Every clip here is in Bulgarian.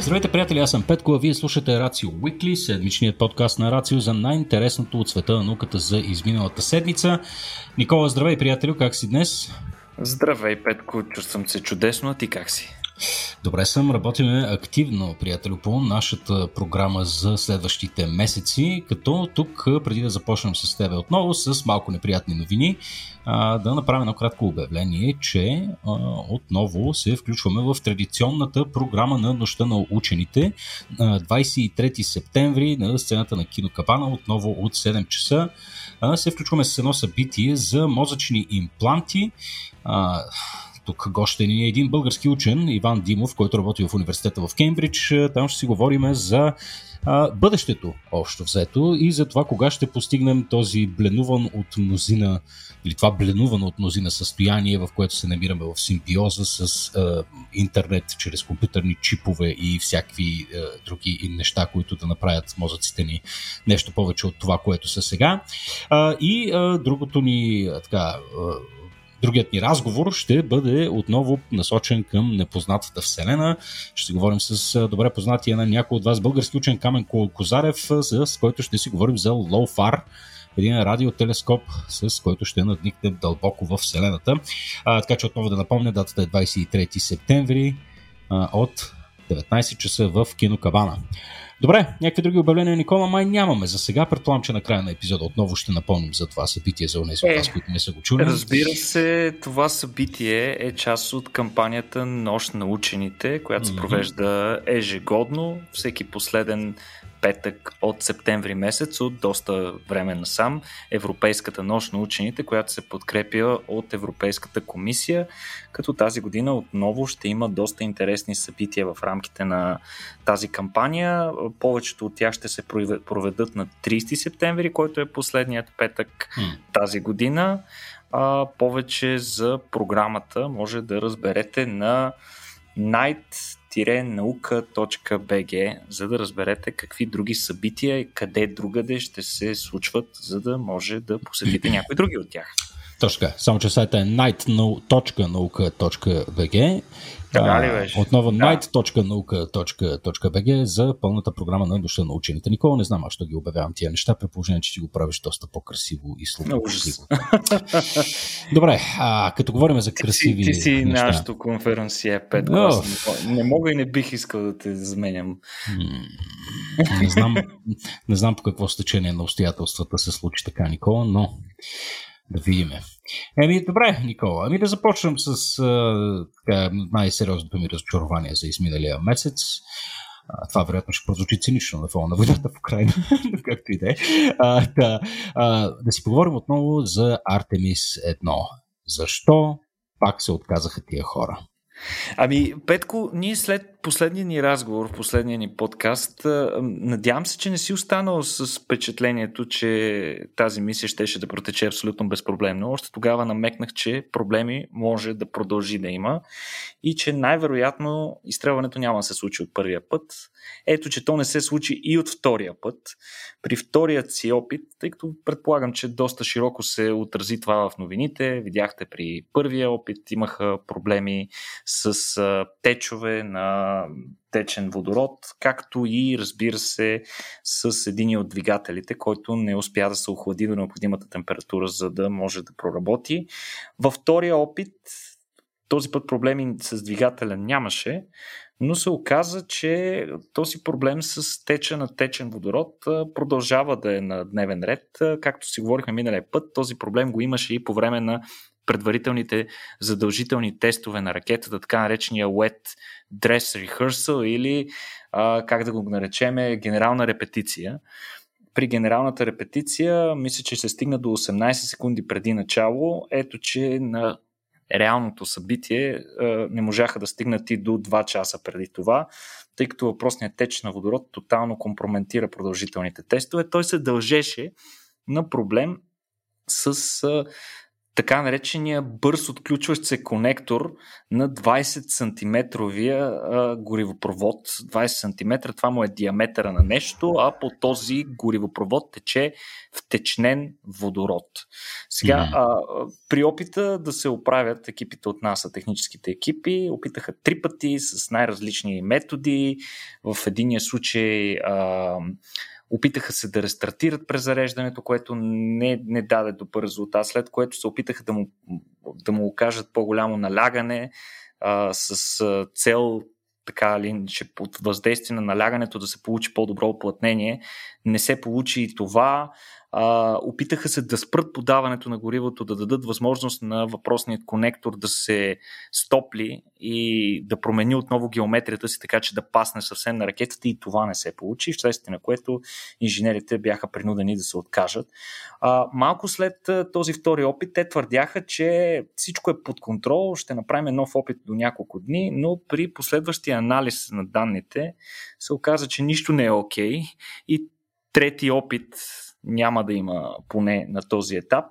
Здравейте, приятели, аз съм Петко, а вие слушате Рацио Weekly, седмичният подкаст на Рацио за най-интересното от света на науката за изминалата седмица. Никола, здравей, приятелю, как си днес? Здравей, Петко, чувствам се чудесно, а ти как си? Добре съм, работиме активно, приятелю, по нашата програма за следващите месеци, като тук, преди да започнем с тебе отново, с малко неприятни новини, да направим едно кратко обявление, че отново се включваме в традиционната програма на Нощта на учените, 23 септември на сцената на Кино Кабана, отново от 7 часа. Се включваме с едно събитие за мозъчни импланти. Тук гостен е един български учен, Иван Димов, който работи в университета в Кембридж. Там ще си говорим за бъдещето общо взето и за това кога ще постигнем този бленуван от мнозина, или това бленувано от мнозина състояние, в което се намираме в симбиоза с интернет, чрез компютърни чипове и всякакви други неща, които да направят мозъците ни нещо повече от това, което са сега. Другият ни разговор ще бъде отново насочен към непознатата вселена. Ще си говорим с добре познатия на някой от вас български учен Камен Колкозарев, с който ще си говорим за LOFAR, един радиотелескоп, с който ще надникнем дълбоко в вселената. Така че отново да напомня, датата е 23 септември от 19 часа в Кино Кабана. Добре, някакви други обявления, Никола, май нямаме за сега. Предполагам, че на края на епизода отново ще напомним за това събитие за онези от вас, които не са го чули. Разбира се, това събитие е част от кампанията Нощ на учените, която се провежда ежегодно, всеки последен петък от септември месец, от доста време насам. Европейската нощ на учените, която се подкрепя от Европейската комисия, като тази година отново ще има доста интересни събития в рамките на тази кампания. Повечето от тях ще се проведат на 30 септември, който е последният петък тази година. Повече за програмата може да разберете на night.nauka.bg, за да разберете какви други събития и къде другаде ще се случват, за да може да посетите някои други от тях. Точно. Само че сайта е night.nauka.bg. Така ли беше? Отново night.nauka.bg за пълната програма на Нощта на учените. Никола, не знам аз ще ги обявявам тия неща, при положение, че ти го правиш доста по-красиво и слухово. Добре, като говорим за красиви неща... Ти си неща... нашото конференция, Петко. Не мога и не бих искал да те заменям. Не знам по какво стечение на обстоятелствата се случи така, Никола, но... Да видим. Добре, Никола. Да започнем с най-сериозното ми разочарование за изминалия месец. Това вероятно ще прозвучи цинично на фона на войната в Украйна, както и да е. Да си поговорим отново за Артемис 1. Защо пак се отказаха тия хора? Петко, ние след последния ни разговор, в последния ни подкаст, надявам се, че не си останал с впечатлението, че тази мисия щеше да протече абсолютно безпроблемно. Още тогава намекнах, че проблеми може да продължи да има и че най-вероятно изстрелването няма да се случи от първия път. Ето, че то не се случи и от втория път. При вторият си опит, тъй като предполагам, че доста широко се отрази това в новините, видяхте при първия опит имаха проблеми с течове на течен водород, както и, разбира се, с един от двигателите, който не успя да се охлади до необходимата температура, за да може да проработи. Във втория опит този път проблеми с двигателя нямаше, но се оказа, че този проблем с теча на течен водород продължава да е на дневен ред. Както си говорихме миналия път, този проблем го имаше и по време на предварителните задължителни тестове на ракетата, така наречения wet dress rehearsal или, как да го наречеме, генерална репетиция. При генералната репетиция, мисля, че се стигна до 18 секунди преди начало. Ето, че на реалното събитие не можаха да стигнат и до 2 часа преди това, тъй като въпросният теч на водород тотално компрометира продължителните тестове. Той се дължеше на проблем с така наречения бърз отключващ се конектор на 20 см горивопровод. 20 см, това му е диаметъра на нещо, а по този горивопровод тече втечнен водород. Сега, при опита да се оправят екипите от НАСА, техническите екипи, опитаха 3 пъти с най-различни методи. В единия случай опитаха се да рестартират презареждането, което не даде добър резултат, след което се опитаха да му окажат по-голямо налягане с цел, така или че под въздействие на налягането да се получи по-добро уплътнение. Не се получи и това. Опитаха се да спрат подаването на горивото, да дадат възможност на въпросният конектор да се стопли и да промени отново геометрията си, така че да пасне съвсем на ракетата, и това не се получи, вследствие на което инженерите бяха принудени да се откажат. Малко след този втори опит те твърдяха, че всичко е под контрол, ще направим нов опит до няколко дни, но при последващия анализ на данните се оказа, че нищо не е окей и трети опит няма да има, поне на този етап.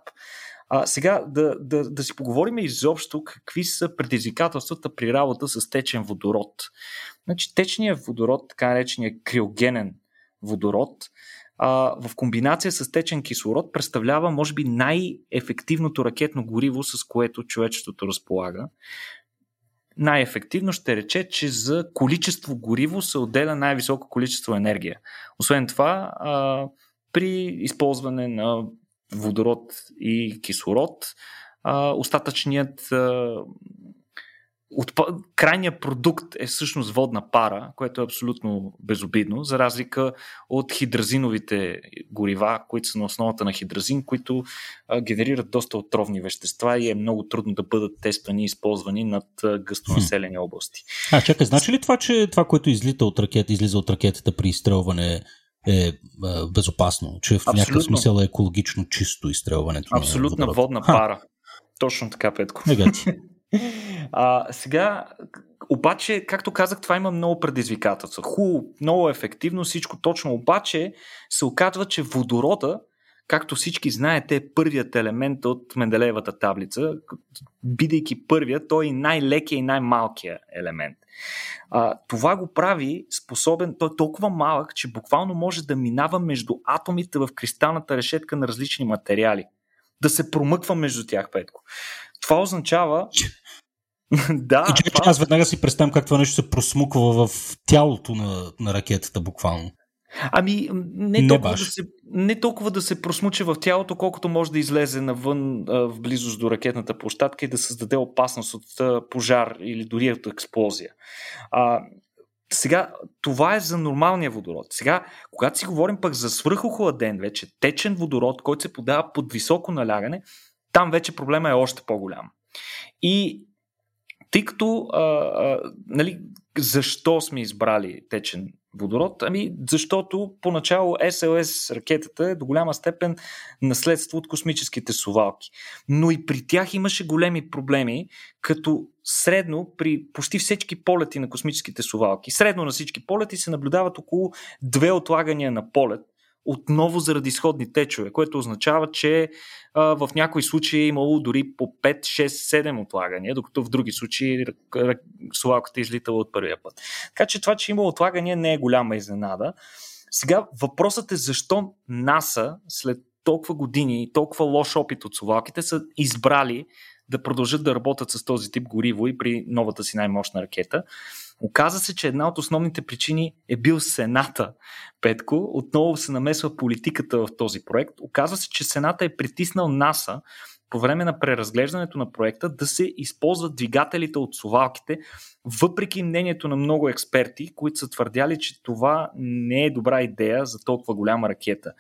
Сега да си поговорим изобщо какви са предизвикателствата при работа с течен водород. Значи, течният водород, така нареченият криогенен водород, в комбинация с течен кислород представлява, може би, най-ефективното ракетно гориво, с което човечеството разполага. Най-ефективно ще рече, че за количество гориво се отделя най-високо количество енергия. Освен това, при използване на водород и кислород, остатъчният крайният продукт е всъщност водна пара, което е абсолютно безобидно, за разлика от хидразиновите горива, които са на основата на хидразин, които генерират доста отровни вещества и е много трудно да бъдат тествани и използвани над гъстонаселени области. Чакай, значи ли това, че това, което излиза от ракетата при изстрелване, е безопасно, че в някакъв смисъл е екологично чисто изстрелването? Абсолютна водна пара. Точно така, Петко. Сега, обаче, както казах, това има много предизвикателства. Хубаво, много ефективно, всичко точно, обаче се оказва, че водорода, както всички знаете, е първият елемент от Менделеевата таблица. Бидейки първият, той е най-лекият и най-малкият елемент. Това го прави способен, той е толкова малък, че буквално може да минава между атомите в кристалната решетка на различни материали. Да се промъква между тях, Петко. Това означава... Аз веднага си представям как това нещо се просмуква в тялото на ракетата буквално. Ами, не толкова да се просмуче в тялото, колкото може да излезе навън в близост до ракетната площадка и да създаде опасност от пожар или дори от експлозия. Сега, това е за нормалния водород. Сега, когато си говорим пък за свръхохладен вече, течен водород, който се подава под високо налягане, там вече проблема е още по-голям. И тъй като, защо сме избрали течен водород? Ами, защото поначало СЛС ракетата е до голяма степен наследство от космическите совалки. Но и при тях имаше големи проблеми, като средно при почти всички полети на космическите совалки, средно на всички полети се наблюдават около 2 отлагания на полет, отново заради сходни течове, което означава, че в някои случаи е имало дори по 5, 6, 7 отлагания, докато в други случаи совалката е излитала от първия път. Така че това, че има отлагания, не е голяма изненада. Сега въпросът е защо НАСА след толкова години и толкова лош опит от совалките са избрали да продължат да работят с този тип гориво и при новата си най-мощна ракета. Оказа се, че една от основните причини е бил Сената, Петко. Отново се намесва политиката в този проект. Оказва се, че Сената е притиснал НАСА по време на преразглеждането на проекта да се използват двигателите от совалките, въпреки мнението на много експерти, които са твърдяли, че това не е добра идея за толкова голяма ракета.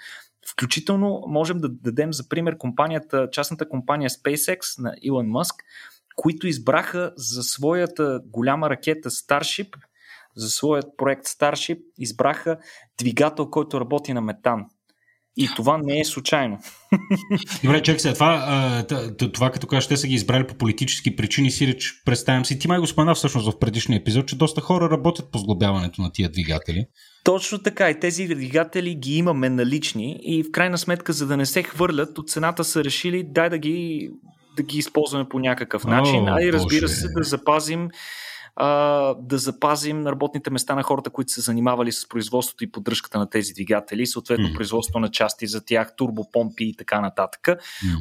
Включително можем да дадем за пример частната компания SpaceX на Илон Мъск, които избраха за своята голяма ракета Starship, за своят проект Starship, избраха двигател, който работи на метан. И това не е случайно. Добре, чакай сега, това като кажеш, те са ги избрали по политически причини, сиреч, представям си, ти май го спомена всъщност в предишния епизод, че доста хора работят по сглобяването на тия двигатели. Точно така, и тези двигатели ги имаме налични и в крайна сметка, за да не се хвърлят, от цената са решили, дай да ги да ги използваме по някакъв начин, а и разбира се да запазим работните места на хората, които се занимавали с производството и поддръжката на тези двигатели, съответно производство на части за тях, турбопомпи и така нататък.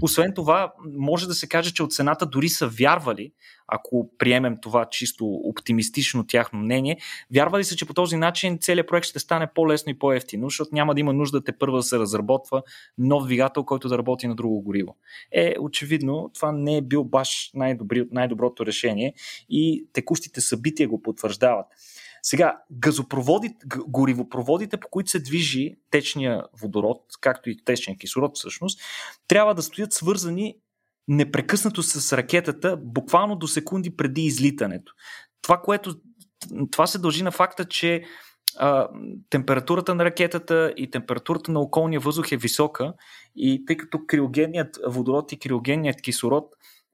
Освен това, може да се каже, че от Сената дори са вярвали, ако приемем това чисто оптимистично тяхно мнение, вярвали са, че по този начин целият проект ще стане по-лесно и по-ефтино, защото няма да има нужда те първа да се разработва нов двигател, който да работи на друго гориво. Очевидно, това не е бил баш най-доброто решение и текущите събития го потвърждават. Сега, горивопроводите, по които се движи течния водород, както и течния кислород всъщност, трябва да стоят свързани непрекъснато с ракетата, буквално до секунди преди излитането. Това се дължи на факта, че температурата на ракетата и температурата на околния въздух е висока и тъй като криогенният водород и криогенният кислород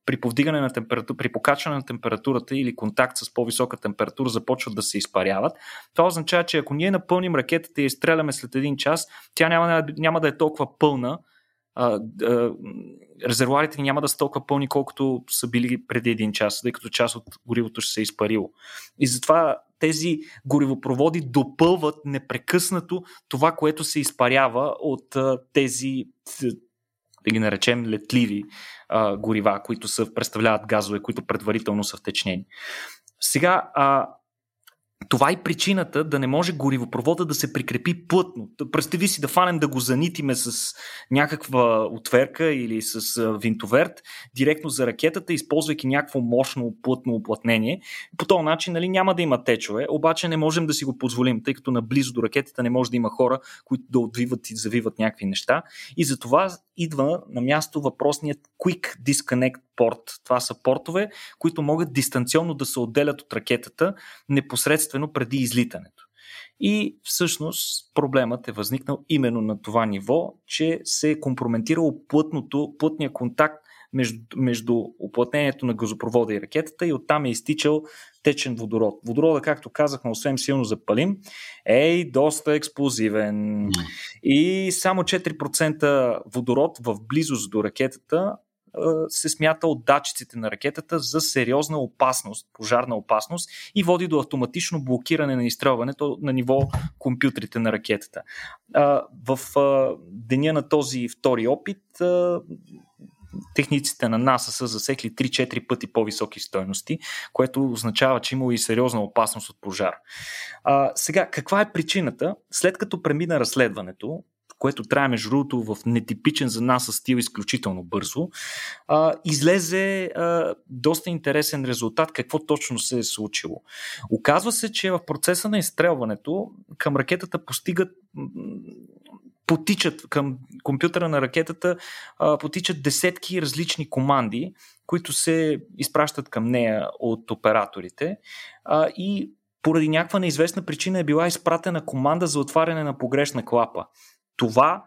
при покачване на температурата или контакт с по-висока температура започват да се изпаряват. Това означава, че ако ние напълним ракетата и изстреляме след един час, тя няма да е толкова пълна, резервуарите няма да са толкова пълни, колкото са били преди един час, тъй като част от горивото ще се е изпарило. И затова тези горивопроводи допълват непрекъснато това, което се изпарява от тези, да ги наречем, летливи горива, които представляват газове, които предварително са втечнени. Сега, това е причината да не може горивопровода да се прикрепи плътно. Представи си да фанем да го занитиме с някаква отверка или с винтоверт директно за ракетата, използвайки някакво мощно плътно уплътнение. По този начин няма да има течове, обаче не можем да си го позволим, тъй като наблизо до ракетата не може да има хора, които да отвиват и завиват някакви неща. И затова идва на място въпросният Quick Disconnect порт. Това са портове, които могат дистанционно да се отделят от ракетата непосредствено преди излитането. И всъщност проблемът е възникнал именно на това ниво, че се е компрометирало плътния контакт между оплътнението на газопровода и ракетата и оттам е изтичал течен водород. Водорода, както казахме, освен силно запалим, доста експлозивен. И само 4% водород в близост до ракетата се смята от датчиците на ракетата за сериозна опасност, пожарна опасност и води до автоматично блокиране на изстрелването на ниво компютрите на ракетата. В деня на този втори опит техниците на НАСА са засекли 3-4 пъти по-високи стойности, което означава, че имало и сериозна опасност от пожар. Сега, каква е причината? След като премина разследването, което трябва между другото в нетипичен за нас стил изключително бързо, излезе доста интересен резултат какво точно се е случило. Оказва се, че в процеса на изстрелването към ракетата потичат към компютъра на ракетата потичат десетки различни команди, които се изпращат към нея от операторите и поради някаква неизвестна причина е била изпратена команда за отваряне на погрешна клапа. Това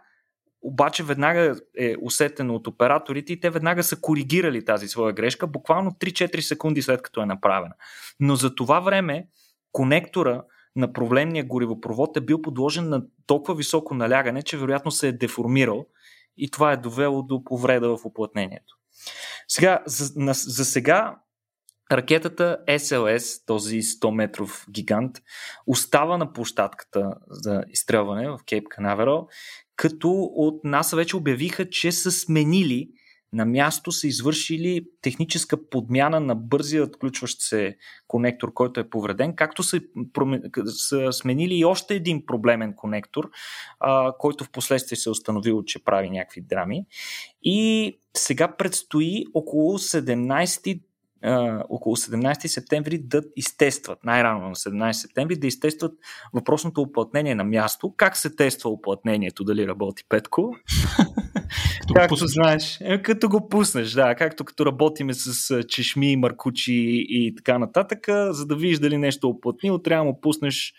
обаче веднага е усетено от операторите и те веднага са коригирали тази своя грешка, буквално 3-4 секунди след като е направена. Но за това време конектора на проблемния горивопровод е бил подложен на толкова високо налягане, че вероятно се е деформирал и това е довело до повреда в оплътнението. Сега, за сега ракетата СЛС, този 100-метров гигант, остава на площадката за изстрелване в Кейп Канаверал, като от НАСА вече обявиха, че са сменили на място, са извършили техническа подмяна на бързия отключващ се конектор, който е повреден, както са сменили и още един проблемен конектор, който в последствие се установил, че прави някакви драми. И сега предстои около 17 септември да изтестват, най-рано на 17 септември, да изтестват въпросното оплътнение на място. Как се тества оплътнението, дали работи, Петко? Както знаеш, като го пуснеш, да, като работиме с чешми, маркучи и така нататък, за да видиш дали нещо оплътнило, трябва да му пуснеш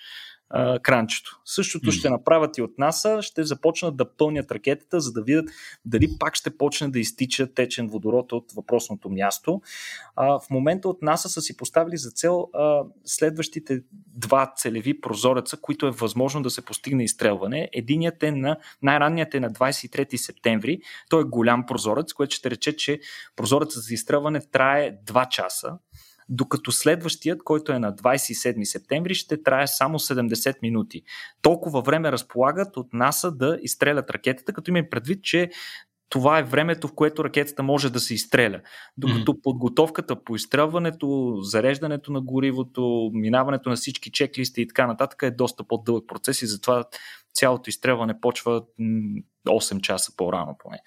кранчето. Същото ще направят и от НАСА, ще започнат да пълнят ракетата, за да видят дали пак ще почне да изтича течен водород от въпросното място. В момента от НАСА са си поставили за цел следващите два целеви прозореца, които е възможно да се постигне изстрелване. Единият е най-ранният е на 23 септември. Той е голям прозорец, което ще рече, че прозорецът за изстрелване трае 2 часа. Докато следващият, който е на 27 септември, ще трае само 70 минути. Толкова време разполагат от НАСА да изстрелят ракетата, като има предвид, че това е времето, в което ракетата може да се изстреля. Докато подготовката по изстрелването, зареждането на горивото, минаването на всички чеклисти и така нататък е доста по-дълъг процес и затова цялото изстрелване почва 8 часа по-рано поне.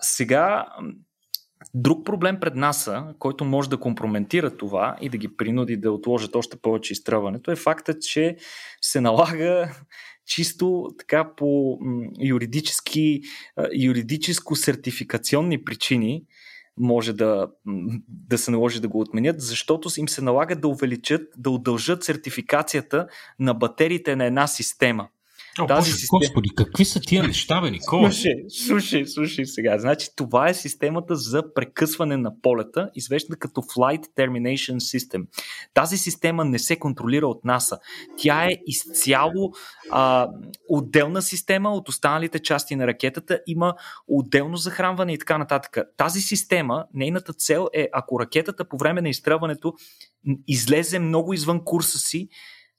Сега... Друг проблем пред НАСА, който може да компрометира това и да ги принуди да отложат още повече изстрелването, е фактът, че се налага чисто така по юридическо-сертификационни причини може да се наложи да го отменят, защото им се налага да удължат сертификацията на батериите на една система. Господи, какви са тия неща, бе, Никола? Слушай сега. Значи, това е системата за прекъсване на полета, известна като Flight Termination System. Тази система не се контролира от НАСА. Тя е изцяло отделна система от останалите части на ракетата, има отделно захранване и така нататък. Тази система, нейната цел е, ако ракетата по време на изстрелването излезе много извън курса си,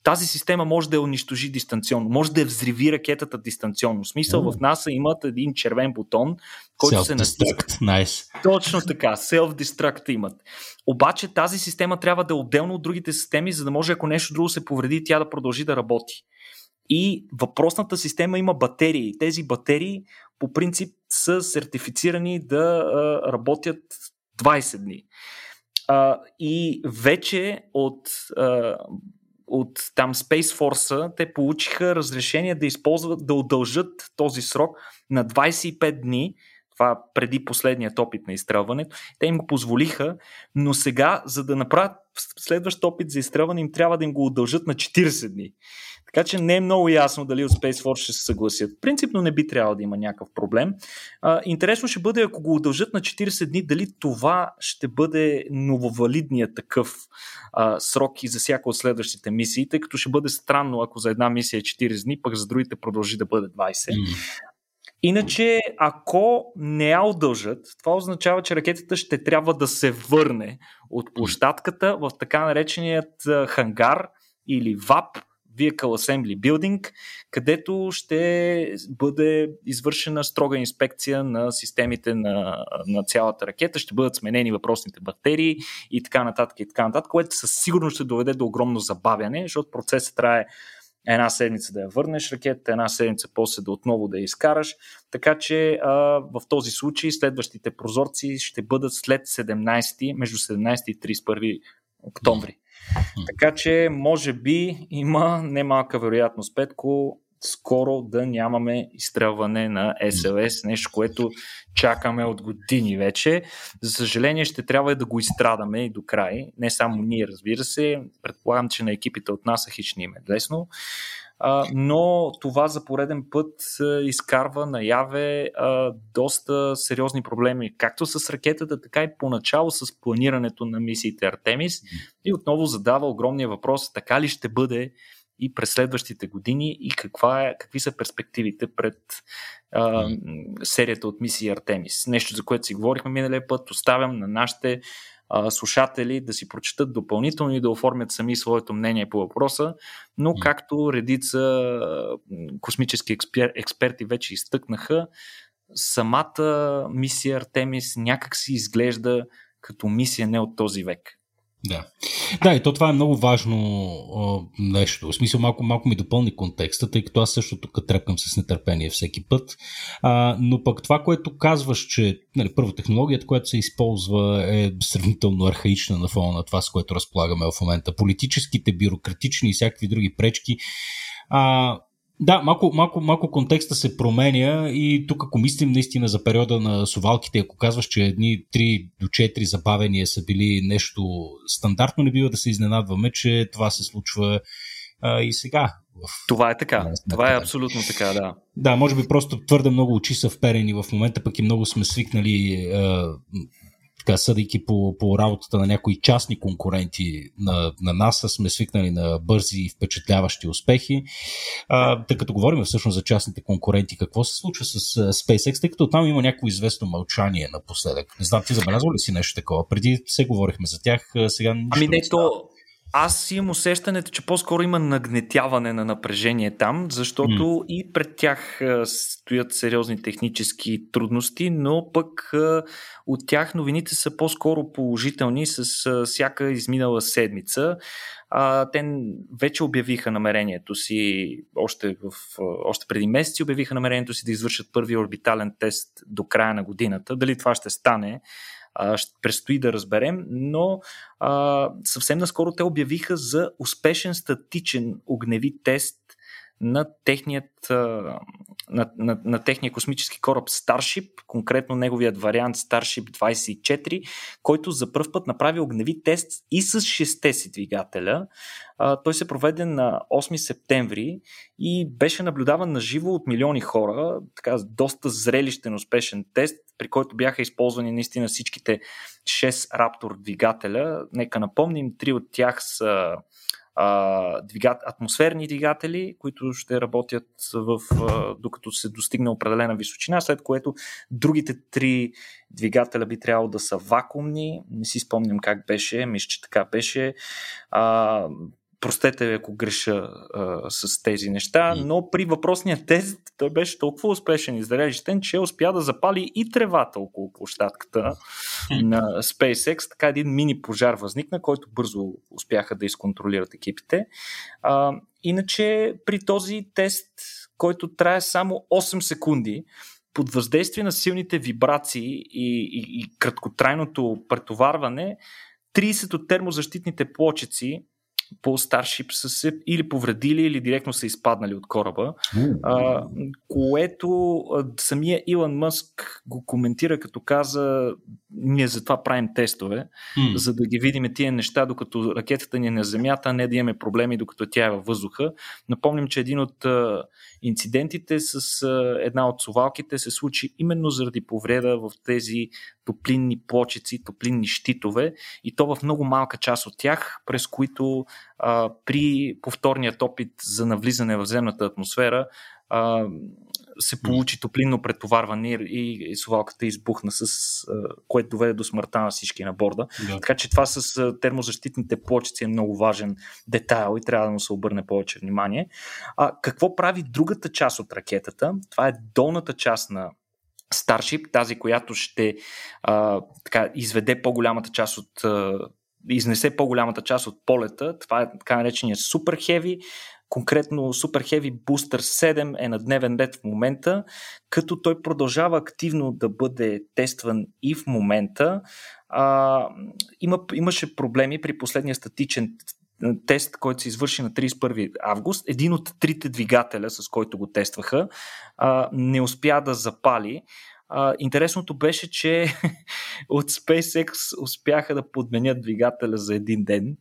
тази система може да я унищожи дистанционно, може да я взриви ракетата дистанционно. В смисъл, в НАСА имат един червен бутон, който се натиска. Точно така, self-destruct имат. Обаче тази система трябва да е отделно от другите системи, за да може, ако нещо друго се повреди, тя да продължи да работи. И въпросната система има батерии. Тези батерии по принцип са сертифицирани да работят 20 дни. И вече от там Space Force те получиха разрешение да използват, да удължат този срок на 25 дни, това преди последният опит на изстрелването. Те им го позволиха, но сега, за да направят следващ опит за изстрелване, им трябва да им го удължат на 40 дни. Така че не е много ясно дали от Space Force ще се съгласят. Принципно не би трябвало да има някакъв проблем. Интересно ще бъде, ако го удължат на 40 дни, дали това ще бъде нововалидният такъв срок и за всяка от следващите мисии, тъй като ще бъде странно, ако за една мисия е 40 дни, пък за другите продължи да бъде 20. Иначе, ако не я удължат, това означава, че ракетата ще трябва да се върне от площадката в така нареченият хангар или VAB, Vehicle Assembly Building, където ще бъде извършена строга инспекция на системите на цялата ракета, ще бъдат сменени въпросните батерии и така нататък, което със сигурност ще доведе до огромно забавяне, защото процесът трае една седмица да я върнеш ракетата, една седмица после да отново да я изкараш. Така че в този случай следващите прозорци ще бъдат след 17, между 17 и 31 октомври. Така че може би има немалка вероятност, Петко, скоро да нямаме изстрелване на СЛС, нещо, което чакаме от години вече. За съжаление ще трябва да го изстрадаме и до край. Не само ние, разбира се. Предполагам, че на екипите от НАСА хич не им е лесно. Но това за пореден път изкарва наяве доста сериозни проблеми, както с ракетата, така и поначало с планирането на мисиите Артемис. И отново задава огромния въпрос, така ли ще бъде и през следващите години и какви са перспективите пред серията от мисии Артемис. Нещо, за което си говорихме миналия път, оставям на нашите слушатели да си прочитат допълнително и да оформят сами своето мнение по въпроса, но както редица космически експерти вече изтъкнаха, самата мисия Артемис някак си изглежда като мисия не от този век. Да, и то това е много важно нещо. В смисъл, малко ми допълни контекста, тъй като аз също тук трепкам с нетърпение всеки път. Но пък това, което казваш, че първо технологията, която се използва, е сравнително архаична на фона на това, с което разполагаме в момента. Политическите, бюрократични и всякакви други пречки. Да, малко контекста се променя и тук, ако мислим наистина за периода на совалките, ако казваш, че едни 3 до 4 забавения са били нещо стандартно, не бива да се изненадваме, че това се случва и сега. Това е така. Това е абсолютно така, да. Да, може би просто твърде много очи са вперени в момента, пък и много сме свикнали, така, съдейки по работата на някои частни конкуренти на НАСА, сме свикнали на бързи и впечатляващи успехи. Тъй като говорим всъщност за частните конкуренти, какво се случва с SpaceX, тъй като там има някакво известно мълчание напоследък. Не знам, ти забелязва ли си нещо такова? Преди се говорихме за тях, сега нищо не става. Аз имам усещането, че по-скоро има нагнетяване на напрежение там, защото и пред тях стоят сериозни технически трудности, но пък от тях новините са по-скоро положителни с всяка изминала седмица. Те вече обявиха намерението си, още преди месеци обявиха намерението си да извършат първи орбитален тест до края на годината. Дали това ще стане? Ще предстои да разберем, но съвсем наскоро те обявиха за успешен статичен огневи тест на техния космически кораб Starship, конкретно неговият вариант Starship 24, който за пръв път направи огневи тест и с 6-те си двигателя. Той се проведе на 8 септември и беше наблюдаван на живо от милиони хора, така доста зрелищен успешен тест, при който бяха използвани наистина всичките 6 Raptor двигателя. Нека напомним, 3 от тях са атмосферни двигатели, които ще работят докато се достигне определена височина, след което другите 3 двигателя би трябвало да са вакуумни. Не си спомням как беше, мисля, че така беше. Простете, ако греша с тези неща, но при въпросния тест той беше толкова успешен и зрелищен, че успя да запали и тревата около площадката на SpaceX. Така един мини пожар възникна, който бързо успяха да изконтролират екипите. Иначе при този тест, който трае само 8 секунди, под въздействие на силните вибрации и краткотрайното претоварване, 30 от термозащитните плочици по Starship са се или повредили, или директно са изпаднали от кораба, което самия Илон Мъск го коментира, като каза: ние затова правим тестове, за да ги видим тия неща, докато ракетата ни е на земята, а не да имаме проблеми, докато тя е във въздуха. Напомним, че един от инцидентите с една от совалките се случи именно заради повреда в тези топлинни плочици, топлинни щитове, и то в много малка част от тях, през които при повторният опит за навлизане в земната атмосфера се получи топлинно претоварване и совалката избухна, което доведе до смъртта на всички на борда. Да. Така че това с термозащитните плочици е много важен детайл и трябва да му се обърне повече внимание. Какво прави другата част от ракетата? Това е долната част на Starship, тази, която ще изведе по-голямата част от изнесе по-голямата част от полета. Това е така наречения Super Heavy. Конкретно Super Heavy Booster 7 е на дневен ред в момента, като той продължава активно да бъде тестван и в момента. Имаше проблеми при последния статичен тест, който се извърши на 31 август. Един от 3 двигателя, с който го тестваха, не успя да запали. Интересното беше, че от SpaceX успяха да подменят двигателя за един ден,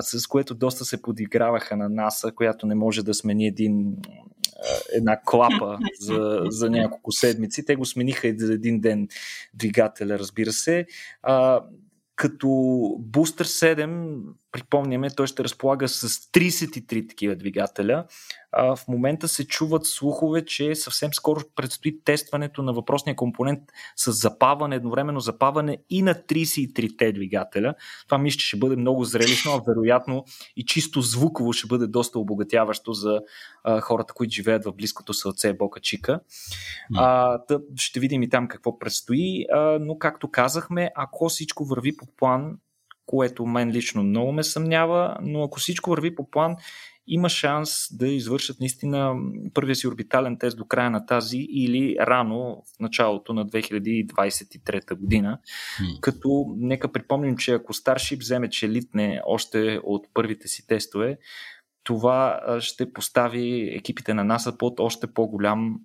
с което доста се подиграваха на НАСА, която не може да смени една клапа за няколко седмици. Те го смениха и за един ден двигателя, разбира се. Като Booster 7, припомняме, той ще разполага с 33 такива двигателя. В момента се чуват слухове, че съвсем скоро предстои тестването на въпросния компонент с запаване, едновременно запаване и на 33-те двигателя. Това мисля, че ще бъде много зрелищно, а вероятно и чисто звуково ще бъде доста обогатяващо за хората, които живеят в близкото сълце Бока Чика. Ще видим и там какво предстои, но както казахме, ако всичко върви по план, което мен лично много ме съмнява, но ако всичко върви по план, има шанс да извършат наистина първия си орбитален тест до края на тази или рано в началото на 2023 година. Като нека припомним, че ако Starship вземе, че литне още от първите си тестове, това ще постави екипите на НАСА под още по-голям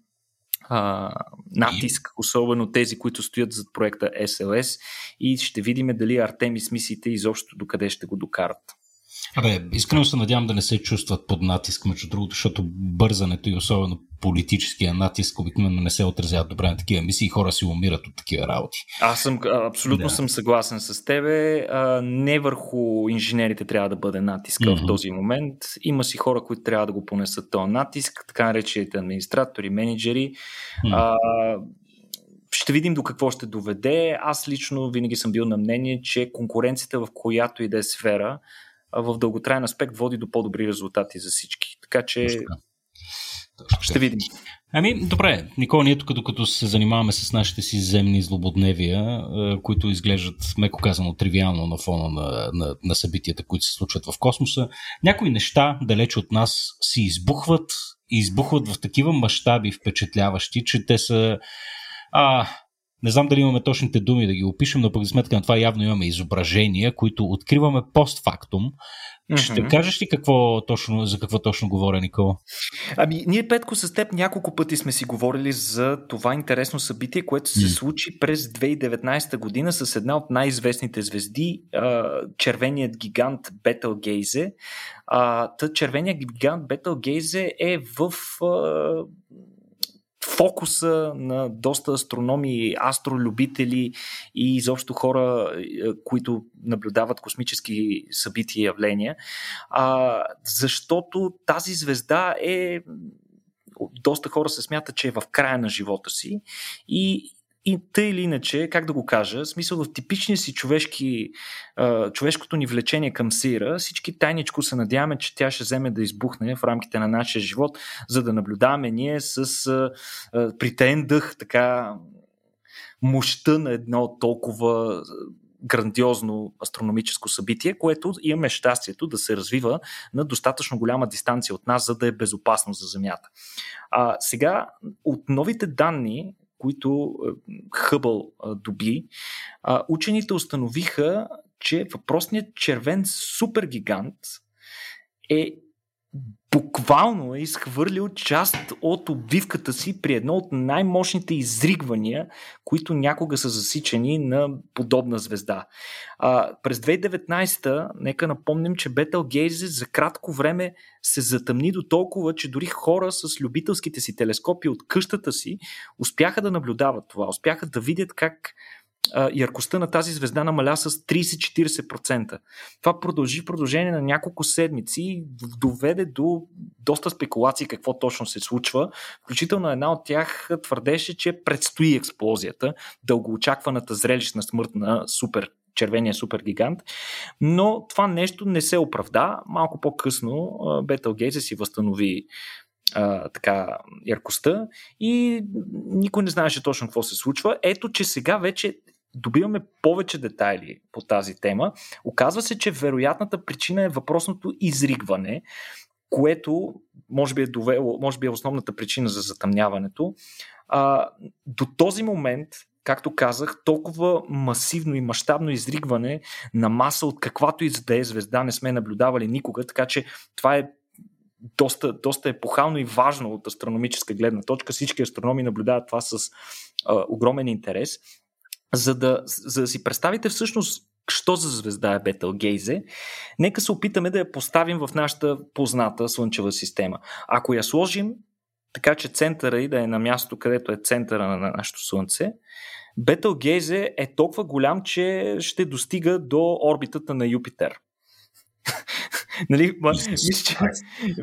натиск, особено тези, които стоят зад проекта СЛС, и ще видим дали Артемис мисиите изобщо докъде ще го докарат. Абе, искрено се надявам да не се чувстват под натиск, между другото, защото бързането и особено политическия натиск обикновено не се отразяват добре на такива мисии и хора си умират от такива работи. Аз съм абсолютно съм съгласен с тебе. Не върху инженерите трябва да бъде натиска в този момент. Има си хора, които трябва да го понесат този натиск, така наречените администратори, менеджери. Ще видим до какво ще доведе. Аз лично винаги съм бил на мнение, че конкуренцията в която и да е сфера в дълготраен аспект води до по-добри резултати за всички. Така че ще видим. Ами, добре, Никола, ние тук, докато се занимаваме с нашите си земни злободневия, които изглеждат, меко казано, тривиално на фона на събитията, които се случват в космоса, някои неща далеч от нас си избухват и избухват в такива мащаби впечатляващи, че те са... не знам дали имаме точните думи да ги опишем, но пък за сметка на това явно имаме изображения, които откриваме постфактум. Ще кажеш ли за какво точно говоря, Никола? Ами, ние, Петко, с теб няколко пъти сме си говорили за това интересно събитие, което се случи през 2019 година с една от най-известните звезди, червеният гигант Бетелгейзе. Червеният гигант Бетелгейзе е в... фокуса на доста астрономи, астролюбители и изобщо хора, които наблюдават космически събития и явления, защото тази звезда е... Доста хора се смятат, че е в края на живота си и тъй или иначе, как да го кажа, смисъл в типичния си човешкото ни влечение към сира, всички тайничко се надяваме, че тя ще вземе да избухне в рамките на нашия живот, за да наблюдаваме ние с притаен дъх така мощта на едно толкова грандиозно астрономическо събитие, което имаме щастието да се развива на достатъчно голяма дистанция от нас, за да е безопасно за Земята. Сега, от новите данни, които Хъбъл доби, учените установиха, че въпросният червен супергигант е буквално изхвърлил част от обвивката си при едно от най-мощните изригвания, които някога са засичани на подобна звезда. През 2019, нека напомним, че Бетелгейзе за кратко време се затъмни до толкова, че дори хора с любителските си телескопи от къщата си успяха да наблюдават това, успяха да видят как яркостта на тази звезда намаля с 30-40%. Това продължи в продължение на няколко седмици и доведе до доста спекулации какво точно се случва. Включително една от тях твърдеше, че предстои експлозията, дългоочакваната зрелищна смърт на червения супергигант, но това нещо не се оправда. Малко по-късно Бетелгейзе си възстанови яркостта и никой не знаеше точно какво се случва. Ето, че сега вече добиваме повече детайли по тази тема. Оказва се, че вероятната причина е въпросното изригване, което може би е основната причина за затъмняването. До този момент, както казах, толкова масивно и мащабно изригване на маса от каквато и да е звезда не сме наблюдавали никога, така че това е доста епохално и важно от астрономическа гледна точка. Всички астрономи наблюдават това с огромен интерес. За да си представите всъщност що за звезда е Бетелгейзе, нека се опитаме да я поставим в нашата позната слънчева система. Ако я сложим така, че центъра и да е на място, където е центъра на нашето слънце, Бетелгейзе е толкова голям, че ще достига до орбитата на Юпитер. Нали?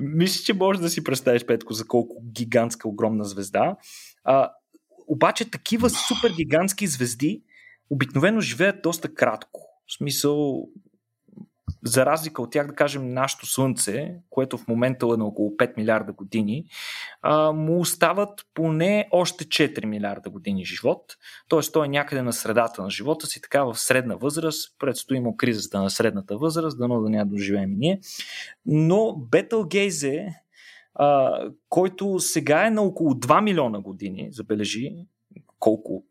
Мисля, че можеш да си представиш, Петко, за колко гигантска, огромна звезда. Обаче такива супергигантски звезди обикновено живеят доста кратко. В смисъл, за разлика от тях, да кажем, нашето Слънце, което в момента е на около 5 милиарда години, му остават поне още 4 милиарда години живот. Тоест, той е някъде на средата на живота си, така в средна възраст. Предстои му кризата на средната възраст, дано да не я доживеем и ние. Но Бетелгейзе, който сега е на около 2 милиона години, забележи колко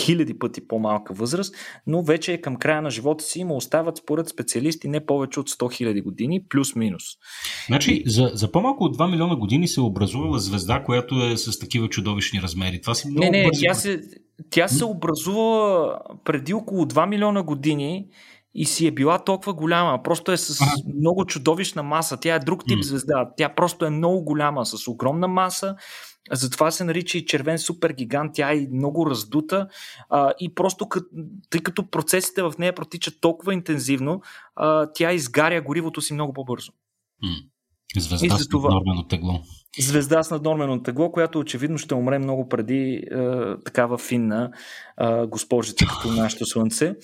хиляди пъти по-малка възраст, но вече е към края на живота си и му остават според специалисти не повече от 100 хиляди години, плюс-минус. Значи, за по-малко от 2 милиона години се образувала звезда, която е с такива чудовищни размери. Това си много бързо. Тя се образува преди около 2 милиона години и си е била толкова голяма. Просто е с много чудовищна маса. Тя е друг тип звезда. Тя просто е много голяма, с огромна маса. Затова се нарича и червен супергигант. Тя е много раздута и просто тъй като процесите в нея протичат толкова интензивно, тя изгаря горивото си много по-бързо. Звезда с наднормено тегло. Звезда с наднормено тегло, която очевидно ще умре много преди такава финна госпожица като нашето Слънце.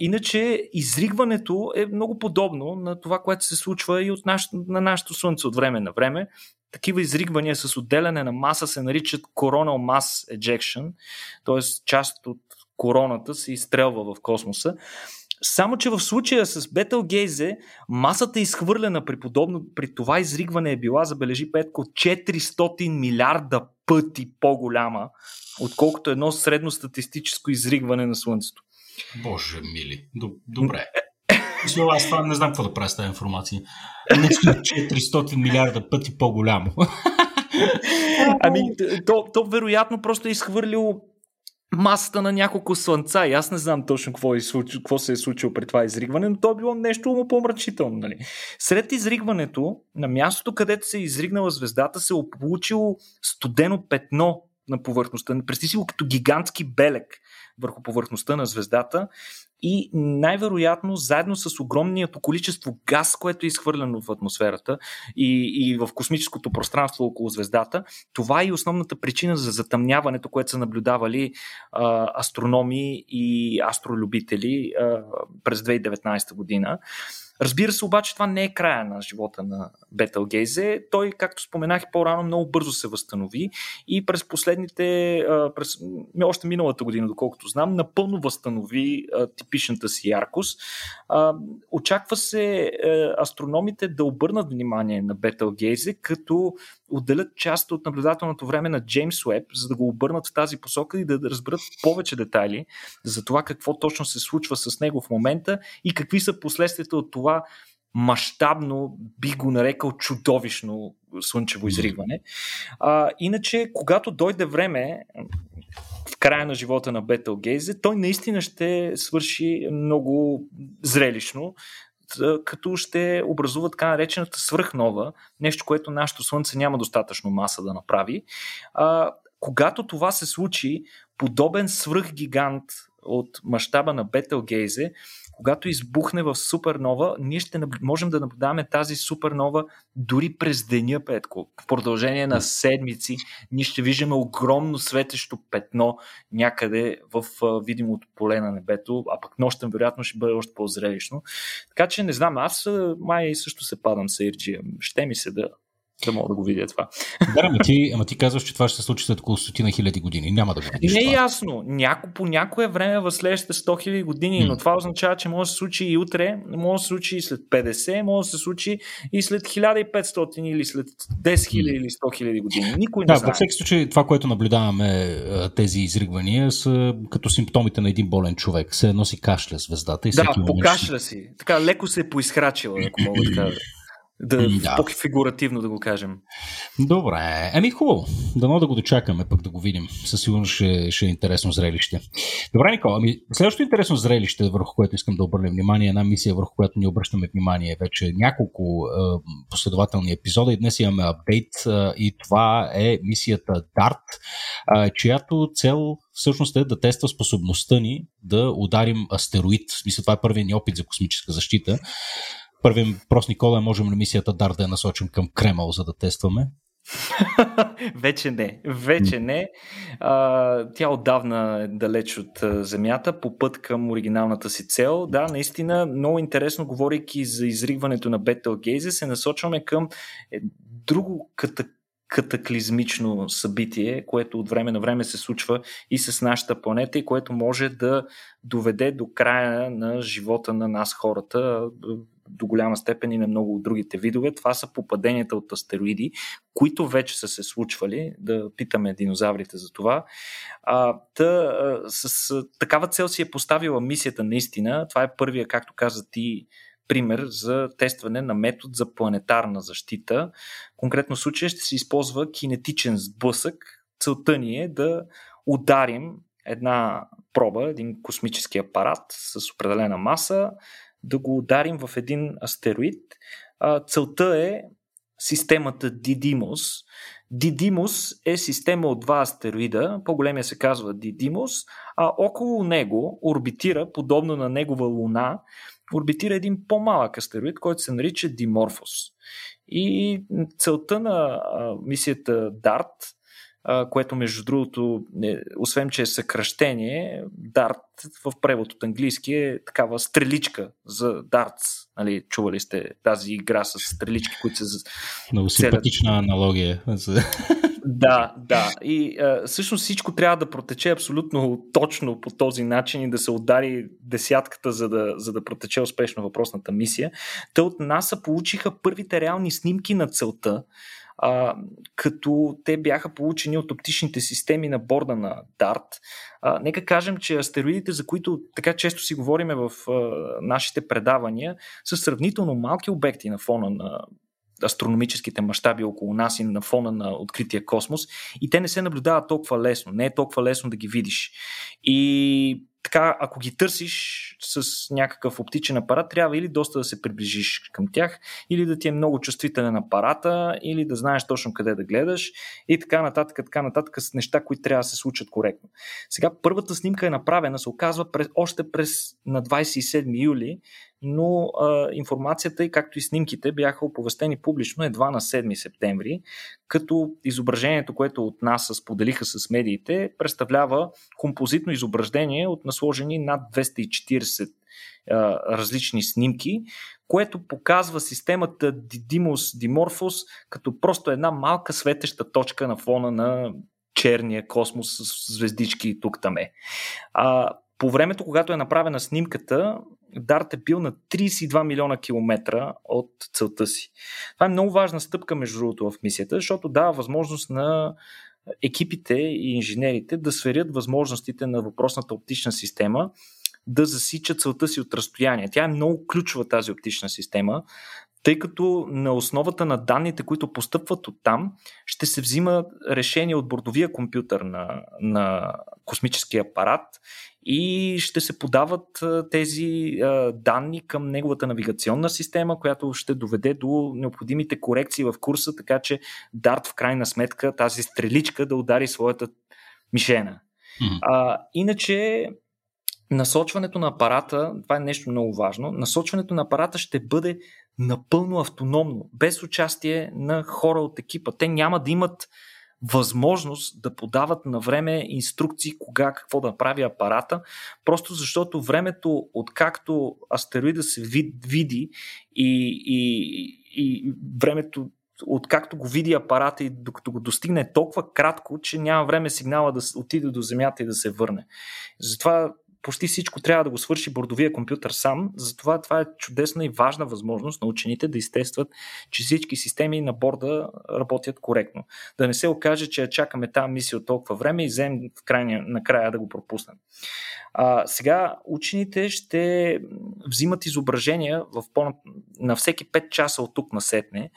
Иначе изригването е много подобно на това, което се случва и на нашето Слънце от време на време. Такива изригвания с отделяне на маса се наричат coronal mass ejection, т.е. част от короната се изстрелва в космоса. Само че в случая с Бетелгейзе масата изхвърлена при това изригване е била, забележи Петко, 400 милиарда пъти по-голяма, отколкото едно средностатистическо изригване на Слънцето. Боже мили, добре. Аз това не знам какво да правя с тази информация. Нещо 400 милиарда пъти по-голямо. То вероятно просто е изхвърлило масата на няколко слънца и аз не знам точно какво се е случило при това изригване, но то е било нещо умопомрачително. Нали? Сред изригването, на мястото, където се е изригнала звездата, се е получило студено петно на повърхността. Пресисило като гигантски белег върху повърхността на звездата и най-вероятно заедно с огромното количество газ, което е изхвърлено в атмосферата и в космическото пространство около звездата, това е и основната причина за затъмняването, което са наблюдавали астрономи и астролюбители през 2019 година. Разбира се, обаче това не е края на живота на Бетелгейзе. Той, както споменах по-рано, много бързо се възстанови и през още миналата година, доколкото знам, напълно възстанови типичната си яркост. Очаква се астрономите да обърнат внимание на Бетелгейзе, като отделят част от наблюдателното време на Джеймс Уеб, за да го обърнат в тази посока и да разберат повече детайли за това какво точно се случва с него в момента и какви са последствията от това мащабно, би го нарекал чудовищно слънчево изригване. Иначе, когато дойде време в края на живота на Бетелгейзе, той наистина ще свърши много зрелищно, като ще образува така наречената свръхнова, нещо, което нашето Слънце няма достатъчно маса да направи. Когато това се случи, подобен свръхгигант от мащаба на Бетелгейзе, когато избухне в супернова, ние ще можем да наблюдаваме тази супернова дори през деня, Петко. В продължение на седмици ние ще виждаме огромно светещо петно някъде в видимото поле на небето, а пък нощта вероятно ще бъде още по-зрелищно. Така че не знам, аз май също се падам с Ирджия. Ще ми се да мога да го видя това. Да, ама ти казваш, че това ще се случи след около 100 000 години. Няма да го видиш. Не е ясно. По някое време в следващите 100 000 години, но това означава, че може да се случи и утре, може да се случи и след 50, може да се случи и след 1500 или след 10 000 или 100 000 години. Никой не знае. Да, във всеки случай това, което наблюдаваме тези изригвания, са като симптомите на един болен човек. Се носи кашля звездата и всеки момент. Да, покашля си. Така леко се е поизкрачила, ако мога да кажа. По-фигуративно да го кажем. Добре, хубаво. Дано да го дочакаме, пък да го видим. Със сигурност ще е интересно зрелище. Добре, Никола, следващото интересно зрелище, върху което искам да обърнем внимание, една мисия, върху която ни обръщаме внимание вече няколко последователни епизода и днес имаме апдейт и това е мисията DART, чиято цел всъщност е да тества способността ни да ударим астероид. Мисля, това е първият ни опит за космическа защита. Първият въпрос, Никола, можем ли мисията DART да я насочим към Кремъл, за да тестваме? Вече не. Тя отдавна е далеч от Земята, по път към оригиналната си цел. Да, наистина, много интересно, говорейки за изригването на Бетелгейзе, се насочваме към друго катаклизмично събитие, което от време на време се случва и с нашата планета и което може да доведе до края на живота на нас хората, до голяма степен и на много от другите видове. Това са попаденията от астероиди, които вече са се случвали. Да питаме динозаврите за това. С такава цел си е поставила мисията наистина. Това е първия, както каза ти, пример за тестване на метод за планетарна защита. Конкретно в случая ще се използва кинетичен сблъсък. Целта ни е да ударим една проба, един космически апарат с определена маса, да го ударим в един астероид. Целта е системата Didymos. Didymos е система от два астероида, по-големия се казва Didymos, а около него орбитира, подобно на негова луна, орбитира един по-малък астероид, който се нарича Dimorphos. И целта на мисията DART, което между другото, освен че е съкръщение, DART в превод от английски е такава стреличка за дартс. Нали, чували сте тази игра с стрелички, които се... Много симпатична аналогия. Да, да. И всъщност всичко трябва да протече абсолютно точно по този начин и да се удари десятката, за да протече успешно въпросната мисия. Те от НАСА получиха първите реални снимки на целта, като те бяха получени от оптичните системи на борда на DART. Нека кажем, че астероидите, за които така често си говориме в нашите предавания, са сравнително малки обекти на фона на астрономическите мащаби около нас и на фона на открития космос, и те не се наблюдават толкова лесно. Не е толкова лесно да ги видиш. И така, ако ги търсиш с някакъв оптичен апарат, трябва или доста да се приближиш към тях, или да ти е много чувствителен апарата, или да знаеш точно къде да гледаш и така нататък с неща, които трябва да се случат коректно. Сега първата снимка е направена, се оказва на 27 юли, но информацията и както и снимките бяха оповестени публично едва на 7 септември, като изображението, което от нас споделиха с медиите, представлява композитно изображение от насложени над 240 различни снимки, което показва системата Didymos Dimorphos като просто една малка светеща точка на фона на черния космос с звездички тук-таме. По времето, когато е направена снимката, DART е бил на 32 милиона километра от целта си. Това е много важна стъпка, между другото, в мисията, защото дава възможност на екипите и инженерите да сверят възможностите на въпросната оптична система, да засича целта си от разстояние. Тя е много ключова, тази оптична система, тъй като на основата на данните, които постъпват от там, ще се взима решение от бордовия компютър на космическия апарат и ще се подават тези данни към неговата навигационна система, която ще доведе до необходимите корекции в курса, така че DART в крайна сметка, тази стреличка, да удари своята мишена. Иначе насочването на апарата, това е нещо много важно, насочването на апарата ще бъде напълно автономно, без участие на хора от екипа. Те няма да имат възможност да подават на време инструкции кога, какво да прави апарата, просто защото времето, откакто астероида се види и времето, откакто го види апарата и докато го достигне, е толкова кратко, че няма време сигнала да отиде до Земята и да се върне. Затова почти всичко трябва да го свърши бордовия компютър сам, затова това е чудесна и важна възможност на учените да изтестват, че всички системи на борда работят коректно. Да не се окаже, че чакаме тази мисия от толкова време и вземем накрая да го пропуснем. Сега учените ще взимат изображения на всеки 5 часа от тук насетне,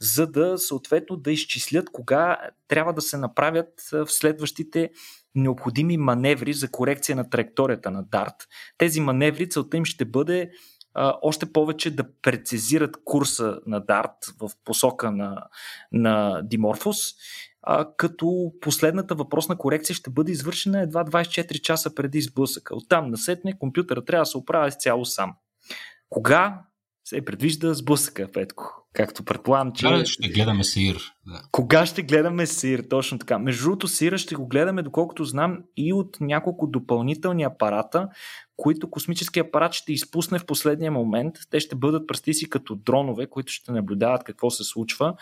за да съответно да изчислят кога трябва да се направят в следващите необходими маневри за корекция на траекторията на DART. Тези маневри, целта им ще бъде още повече да прецизират курса на DART в посока на Dimorphos, като последната въпросна корекция ще бъде извършена едва 24 часа преди сблъсъка. Оттам насетне компютърът трябва да се оправя изцяло сам. Кога се предвижда сблъсъка, Петко? Както предполагам, че... ще гледаме СИР. Да. Кога ще гледаме СИР? Точно така. Между другото, СИР ще го гледаме, доколкото знам, и от няколко допълнителни апарата, които космическият апарат ще изпусне в последния момент. Те ще бъдат, прости си, като дронове, които ще наблюдават какво се случва.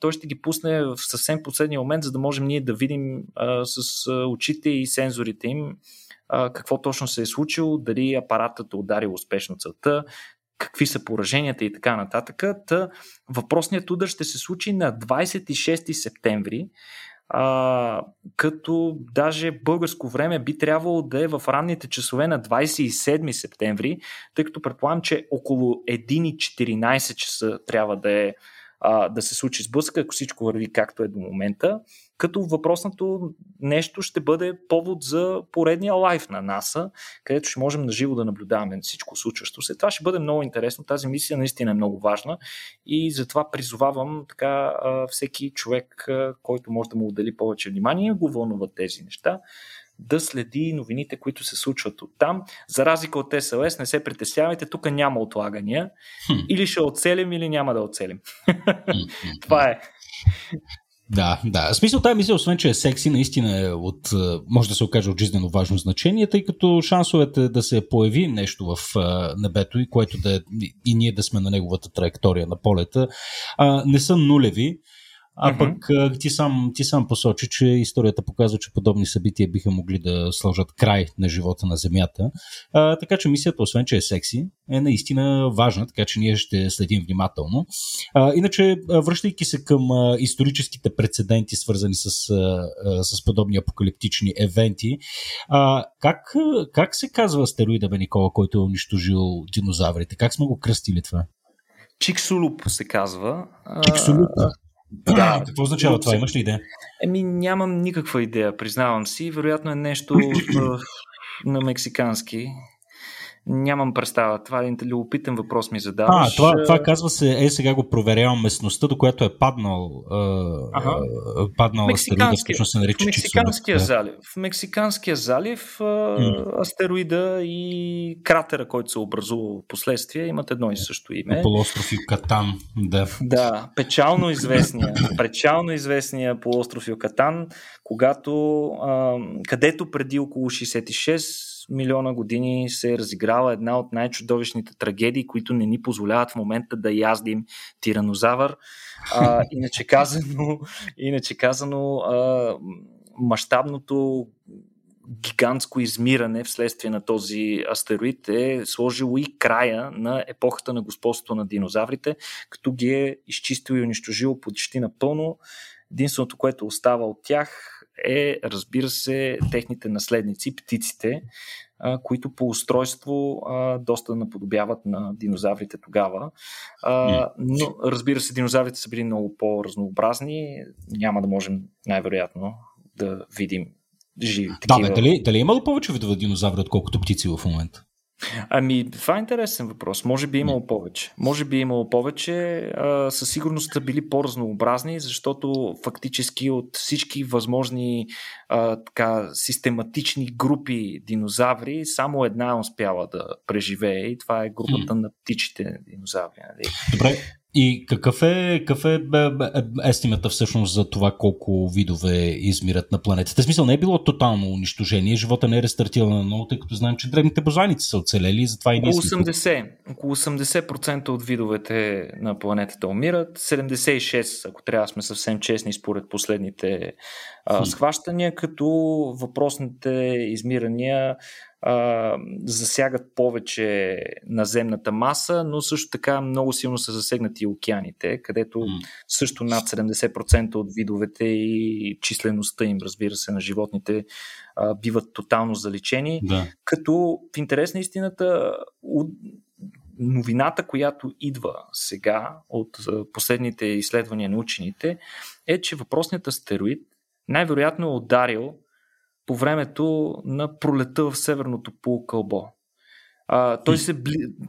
Той ще ги пусне в съвсем последния момент, за да можем ние да видим с очите и сензорите им какво точно се е случило, дали апаратът е ударил успешно целта, какви са пораженията и така нататък. Въпросният удар ще се случи на 26 септември, като даже българско време би трябвало да е в ранните часове на 27 септември, тъй като предполагам, че около 1:14 часа трябва да е да се случи сблъсък, ако всичко върви както е до момента, като въпросното нещо ще бъде повод за поредния лайв на НАСА, където ще можем наживо да наблюдаваме всичко случващо се. Това ще бъде много интересно, тази мисия наистина е много важна и затова призовавам така всеки човек, който може да му отдели повече внимание, го вълнуват тези неща, да следи новините, които се случват оттам. За разлика от СЛС, не се притеснявайте, тук няма отлагания. Или ще оцелим, или няма да оцелим. Това е. Да, да. В смисъл тази мисля, освен че е секси, наистина е от, може да се окаже от жизнено важно значение, тъй като шансовете да се появи нещо в небето и което да е, и ние да сме на неговата траектория на полета, не са нулеви. А пък ти сам посочи, че историята показва, че подобни събития биха могли да сложат край на живота на Земята. Така че мисията, освен че е секси, е наистина важна, така че ние ще следим внимателно. Иначе, връщайки се към историческите прецеденти, свързани с подобни апокалиптични евенти, как се казва астероида, бе, Никола, който е унищожил динозаврите? Как сме го кръстили това? Чикшулуб се казва. Чикшулуб, да. Да, какво означава това? Имаш ли идея? Нямам никаква идея, признавам си. Вероятно е нещо на мексикански. Нямам представа. Това е любопитен въпрос ми задаваш. Това казва се, сега го проверявам местността, до която е паднал астероида, всъщност се нарича Мексиканския залив. В Мексиканския залив астероида и кратера, който се образува в последствие, имат едно и също име. Полуостров Юкатан. Да, печално известния полуостров Юкатан, където преди около 66 милиона години се е разиграла една от най-чудовищните трагедии, които не ни позволяват в момента да яздим тиранозавър. Иначе казано, мащабното гигантско измиране вследствие на този астероид е сложило и края на епохата на господството на динозаврите, като ги е изчистил и унищожил почти напълно. Единственото, което остава от тях е, разбира се, техните наследници, птиците, които по устройство доста наподобяват на динозаврите тогава. Но, разбира се, динозаврите са били много по-разнообразни. Няма да можем най-вероятно да видим живи такива. Да, дали имало повече видове динозаври, отколкото птици в момента? Това е интересен въпрос. Може би е имало повече. Със сигурност са били по-разнообразни, защото фактически от всички възможни систематични групи динозаври, само една е успяла да преживее и това е групата на птичите динозаври. Добре. И какъв е естимата всъщност за това колко видове измират на планетата? В смисъл не е било тотално унищожение, живота не е рестартирал на ново, тъй като знаем, че древните бозайници са оцелели и затова и ние Около 80% от видовете на планетата умират, 76%, ако трябва да сме съвсем честни според последните схващания, като въпросните измирания засягат повече наземната маса, но също така много силно са засегнати и океаните, където също над 70% от видовете и числеността им, разбира се, на животните биват тотално заличени. Да. Като в интерес на истината, новината, която идва сега от последните изследвания на учените, е, че въпросният астероид най-вероятно е ударил по времето на пролета в Северното полукълбо.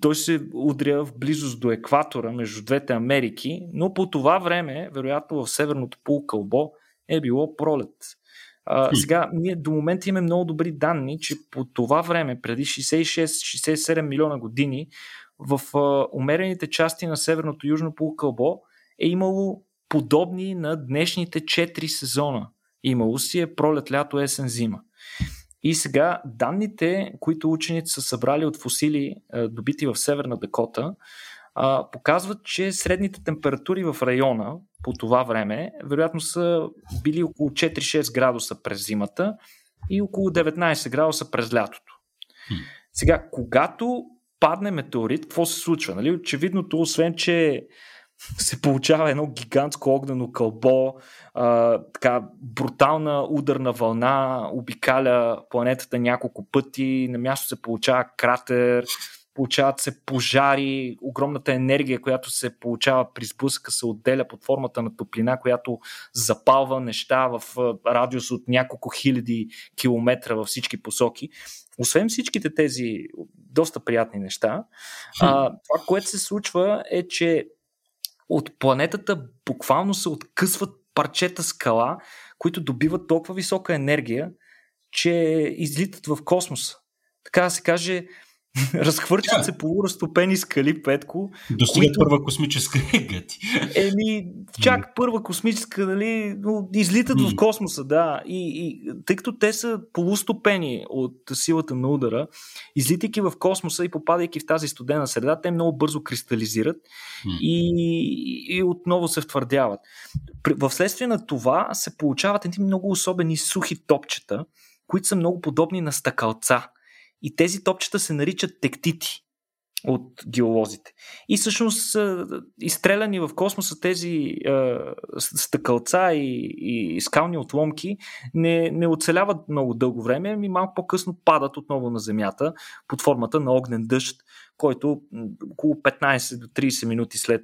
Той се удря в близост до екватора между двете Америки, но по това време, вероятно в Северното полукълбо, е било пролет. Сега, ние до момента имаме много добри данни, че по това време, преди 66-67 милиона години, в умерените части на Северното южно полукълбо е имало подобни на днешните 4 сезона. Имало си е пролет, лято, есен, зима. И сега данните, които учените са събрали от фосили, добити в Северна Дакота, показват, че средните температури в района по това време вероятно са били около 4-6 градуса през зимата и около 19 градуса през лятото. Сега, когато падне метеорит, какво се случва? Нали? Очевидното, освен че се получава едно гигантско огнено кълбо, така брутална ударна вълна обикаля планетата няколко пъти, на място се получава кратер, получават се пожари, огромната енергия, която се получава при сблъсъка, се отделя под формата на топлина, която запалва неща в радиус от няколко хиляди километра във всички посоки. Освен всичките тези доста приятни неща, това, което се случва, е, че от планетата буквално се откъсват парчета скала, които добиват толкова висока енергия, че излитат в космоса. Така да се каже, разхвърчат се полуразтопени скали, Петко. Достигат първа космическа гъти. Еми, чак първа космическа, нали, но излитат в космоса, да. И тъй като те са полустопени от силата на удара, излитайки в космоса и попадайки в тази студена среда, те много бързо кристализират и отново се втвърдяват. Вследствие на това се получават едни много особени сухи топчета, които са много подобни на стъкалца. И тези топчета се наричат тектити от геолозите. И всъщност изстреляни в космоса тези стъкълца и скални отломки не оцеляват много дълго време, и малко по-късно падат отново на Земята под формата на огнен дъжд, който около 15 до 30 минути след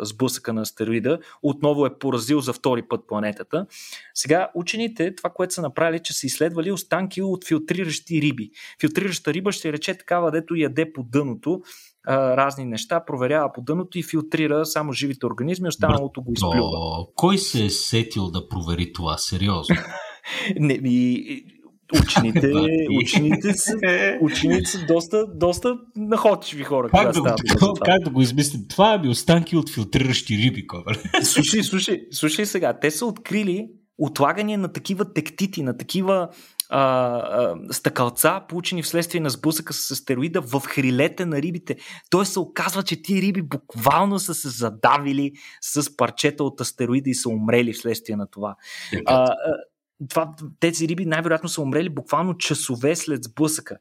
сблъсъка на астероида отново е поразил за втори път планетата. Сега учените, това, което са направили, че са изследвали останки от филтриращи риби. Филтрираща риба ще рече такава, дето яде по дъното разни неща, проверява по дъното и филтрира само живите организми, останалото го изплюва. Кой се е сетил да провери това? Сериозно? Учените са доста находчиви хора. Как да го измислим? Това е останки от филтриращи риби. Слушай сега, те са открили отлагане на такива тектити, на такива стъкалца, получени вследствие на сблъсъка с астероида в хрилете на рибите. Той се оказва, че тия риби буквално са се задавили с парчета от астероида и са умрели вследствие на това. Тези риби най-вероятно са умрели буквално часове след сблъсъка.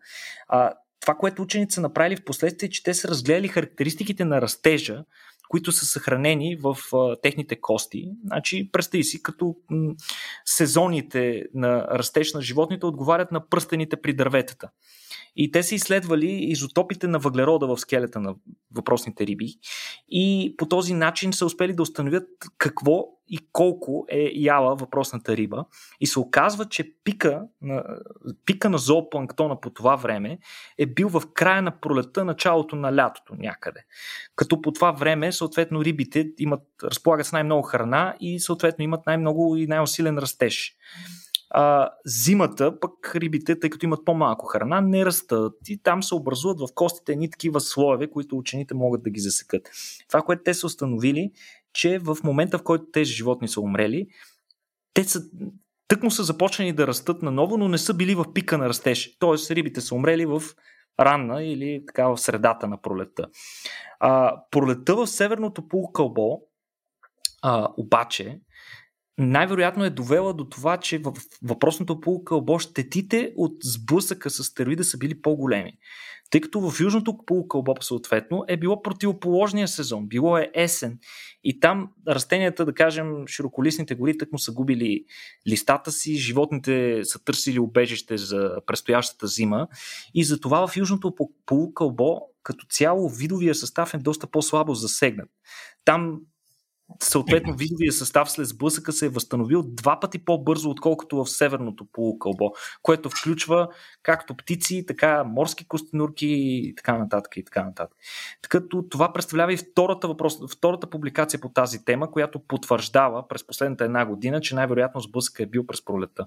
Това, което учените са направили в последствие, че те са разгледали характеристиките на растежа, които са съхранени в техните кости. Значи, представи си, като сезоните на растеж на животните отговарят на пръстените при дърветата. И те са изследвали изотопите на въглерода в скелета на въпросните риби и по този начин са успели да установят какво и колко е яла въпросната риба. И се оказва, че пика на зоопланктона по това време е бил в края на пролетта, началото на лятото някъде. Като по това време, съответно, рибите разполагат с най-много храна и съответно имат най-много и най-усилен растеж. Зимата пък рибите, тъй като имат по-малко храна, не растат и там се образуват в костите едни такива слоеве, които учените могат да ги засекат. Това, което те са установили, че в момента, в който тези животни са умрели, те са тъкмо са започнали да растат наново, но не са били в пика на растеж. Тоест рибите са умрели в ранна или така в средата на пролетта. Пролетта в северното полукълбо обаче най-вероятно е довела до това, че в въпросното полукълбо щетите от сблъсъка с астероида са били по-големи. Тъй като в южното полукълбо съответно е било противоположния сезон, било е есен и там растенията, да кажем, широколистните гори тъкмо са губили листата си, животните са търсили убежище за предстоящата зима и затова в южното полукълбо като цяло видовия състав е доста по-слабо засегнат. Там съответно видовия състав след сблъсъка се е възстановил два пъти по-бързо, отколкото в северното полукълбо, което включва както птици, така морски костенурки и така нататък. Като това представлява и втората публикация по тази тема, която потвърждава през последната една година, че най-вероятно сблъсъка е бил през пролета.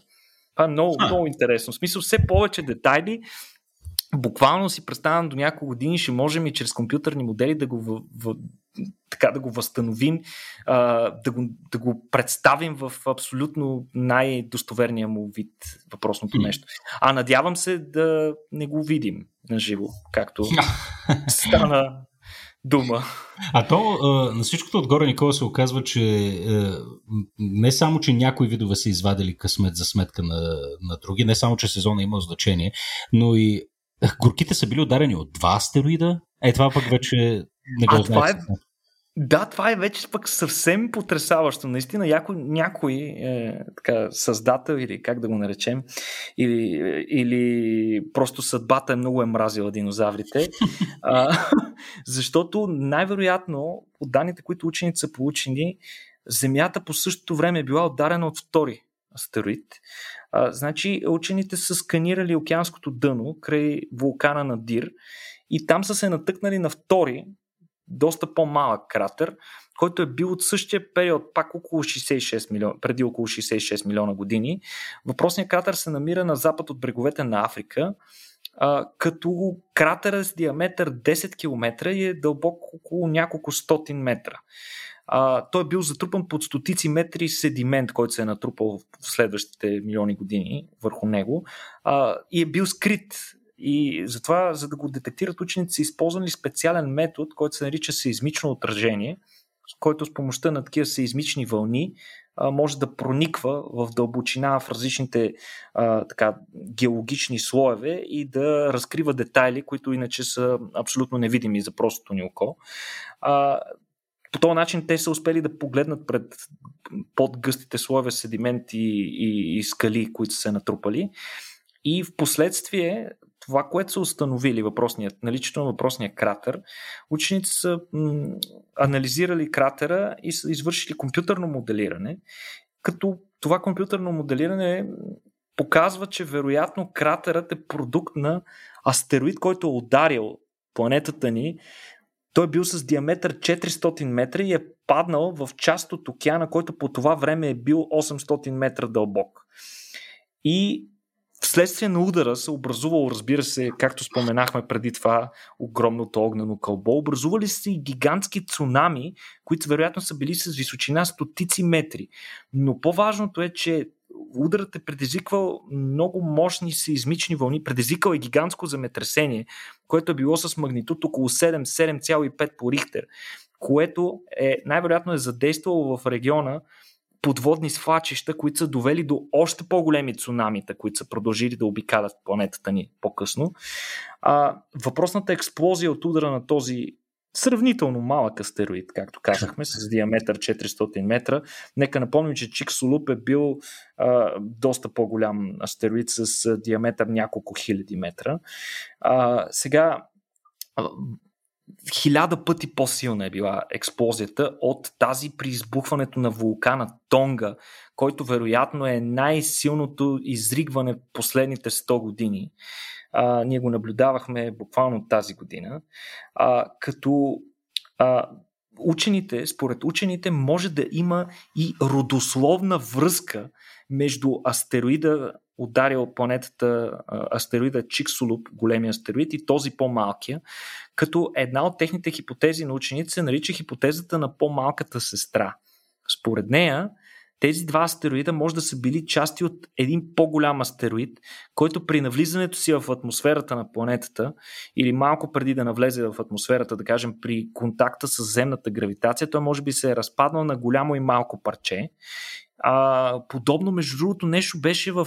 Това е много интересно. В смисъл, все повече детайли. Буквално си представям, до няколко години ще можем и чрез компютърни модели да го възстановим, да го представим в абсолютно най-достоверния му вид въпросното нещо. А надявам се да не го видим наживо, както стана дума. А то на всичкото отгоре, Никола, се оказва, че не само, че някои видове са извадили късмет за сметка на други, не само, че сезона има значение, но и горките са били ударени от два астероида. Това пък вече не го знаят. Да, това е вече пък съвсем потресаващо. Наистина, някой така, създател или как да го наречем, или просто съдбата е много мразила динозаврите, защото най-вероятно от данните, които учените са получени, Земята по същото време е била ударена от втори астероид. Значи учените са сканирали океанското дъно край вулкана на Дир и там са се натъкнали на втори, доста по-малък кратер, който е бил от същия период, пак около 66 милиона, преди около 66 милиона години. Въпросният кратер се намира на запад от бреговете на Африка, като кратера с диаметър 10 км и е дълбок около няколко стотин метра. Той е бил затрупан под стотици метри седимент, който се е натрупал в следващите милиони години върху него, и е бил скрит. И затова, за да го детектират учените, са използвали специален метод, който се нарича сеизмично отражение, който с помощта на такива сеизмични вълни може да прониква в дълбочина в различните така, геологични слоеве и да разкрива детайли, които иначе са абсолютно невидими за простото ни око. По този начин те са успели да погледнат под гъстите слоеве седименти и скали, които са се натрупали. И в последствие това, което са установили наличието на въпросния кратер, учените са анализирали кратера и са извършили компютърно моделиране, като това компютърно моделиране показва, че вероятно кратерът е продукт на астероид, който е ударил планетата ни. Той е бил с диаметър 400 метра и е паднал в част от океана, който по това време е бил 800 метра дълбок. И вследствие на удара се образувало, разбира се, както споменахме преди това, огромното огнено кълбо. Образували се и гигантски цунами, които вероятно са били с височина стотици метри. Но по-важното е, че ударът е предизвиквал много мощни сеизмични вълни, предизвикал е гигантско земетресение, което е било с магнитуд около 7,5 по Рихтер, което е, най-вероятно е задействало в региона подводни свлачища, които са довели до още по-големи цунамита, които са продължили да обикалят планетата ни по-късно. Въпросната експлозия от удара на този сравнително малък астероид, както казахме, с диаметър 400 метра. Нека напомним, че Чикшулуб е бил доста по-голям астероид с диаметър няколко хиляди метра. Сега 1000 пъти по-силна е била експлозията от тази при избухването на вулкана Тонга, който вероятно е най-силното изригване в последните 100 години. Ние го наблюдавахме буквално тази година, като според учените може да има и родословна връзка между астероида, ударил планетата, астероида Чиксулуб, големия астероид, и този по-малкия, като една от техните хипотези на учените се нарича хипотезата на по-малката сестра. Според нея, тези два астероида може да са били части от един по-голям астероид, който при навлизането си в атмосферата на планетата или малко преди да навлезе в атмосферата, да кажем при контакта с земната гравитация, той може би се е разпаднал на голямо и малко парче. Подобно, между другото, нещо беше в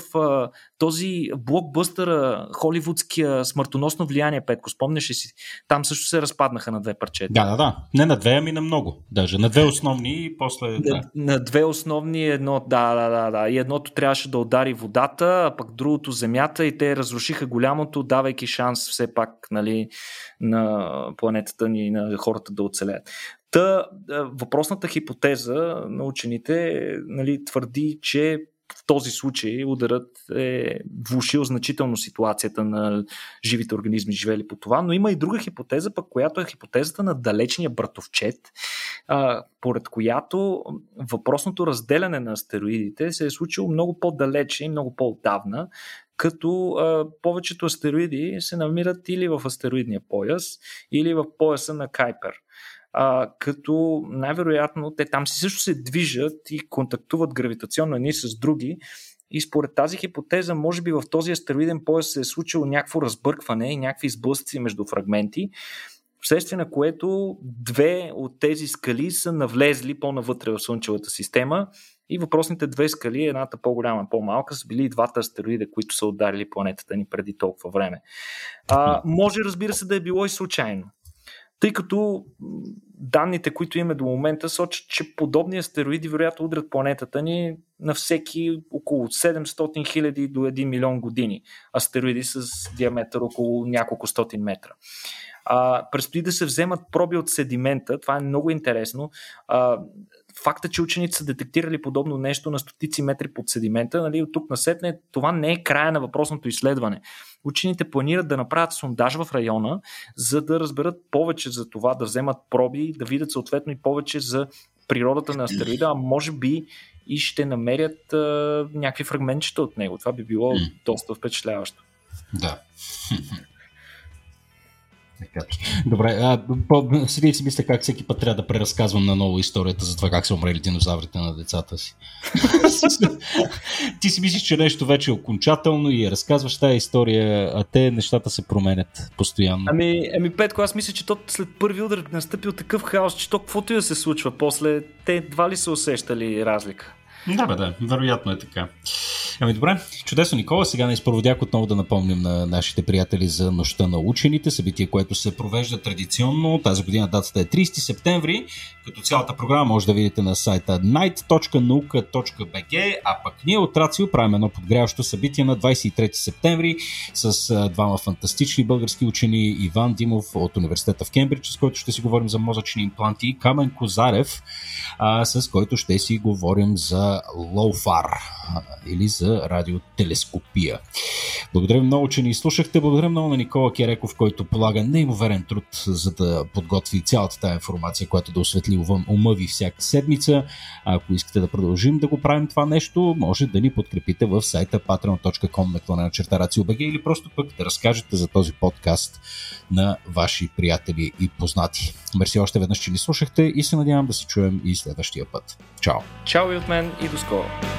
този блокбъстър, холивудския "Смъртоносно влияние", Петко, спомняш ли си? Там също се разпаднаха на две парчета. Да. Не на две, ами на много. Даже на две основни и после... На две основни едно, да. И едното трябваше да удари водата, а пък другото земята, и те разрушиха голямото, давайки шанс все пак, нали, на планетата ни, на хората да оцелеят. Та въпросната хипотеза на учените, нали, твърди, че в този случай ударът е влошил значително ситуацията на живите организми, живели по това, но има и друга хипотеза, пък, която е хипотезата на далечния братовчет, поред която въпросното разделяне на астероидите се е случило много по-далече и много по-отдавна, като повечето астероиди се намират или в астероидния пояс, или в пояса на Кайпер. Като най-вероятно те там си също се движат и контактуват гравитационно едни с други, и според тази хипотеза може би в този астероиден пояс се е случило някакво разбъркване и някакви сблъсъци между фрагменти, вследствие на което две от тези скали са навлезли по-навътре в Слънчевата система, и въпросните две скали, едната по-голяма и по-малка, са били и двата астероида, които са ударили планетата ни преди толкова време. Може, разбира се, да е било и случайно. тъй като данните, които имаме до момента, сочат, че подобни астероиди вероятно удрят планетата ни на всеки около 700 000 до 1 милион години. Астероиди с диаметър около няколко стотин метра. Предстои да се вземат проби от седимента, това е много интересно. Факта, че учените са детектирали подобно нещо на стотици метри под седимента, нали, от тук насетне, това не е края на въпросното изследване. Учените планират да направят сондаж в района, за да разберат повече за това, да вземат проби, да видят съответно и повече за природата на астероида, а може би и ще намерят някакви фрагментчета от него. Това би било доста впечатляващо. Да. Добре, сега си мисля как всеки път трябва да преразказвам наново историята за това как са умрели динозаврите на децата си. Ти си мислиш, че нещо вече е окончателно и разказваш тая история, а те нещата се променят постоянно. Ами Петко, аз мисля, че то след първи удар настъпил такъв хаос, че то каквото и да се случва после, те едва ли са усещали разлика. Да, вероятно е така. Добре, чудесно, Никола. Сега на изпроводяк отново да напомним на нашите приятели за Нощта на учените, събитие, което се провежда традиционно. Тази година датата е 30 септември, като цялата програма може да видите на сайта night.nauka.bg, а пък ние от Рацио правим едно подгряващо събитие на 23 септември с двама фантастични български учени, Иван Димов от университета в Кембридж, с който ще си говорим за мозъчни импланти, и Камен Колкозарев, с който ще си говорим за LOFAR или за радиотелескопия. Благодаря много, че ни слушахте. Благодаря много на Никола Кереков, който полага неимоверен труд, за да подготви цялата тая информация, която да осветли ума ви всяка седмица. Ако искате да продължим да го правим това нещо, може да ни подкрепите в сайта patreon.com/RacioBG или просто пък да разкажете за този подкаст на ваши приятели и познати. Мерси още веднъж, че ни слушахте и се надявам да се чуем и следващия път. Чао! Чао и от мен и до скоро!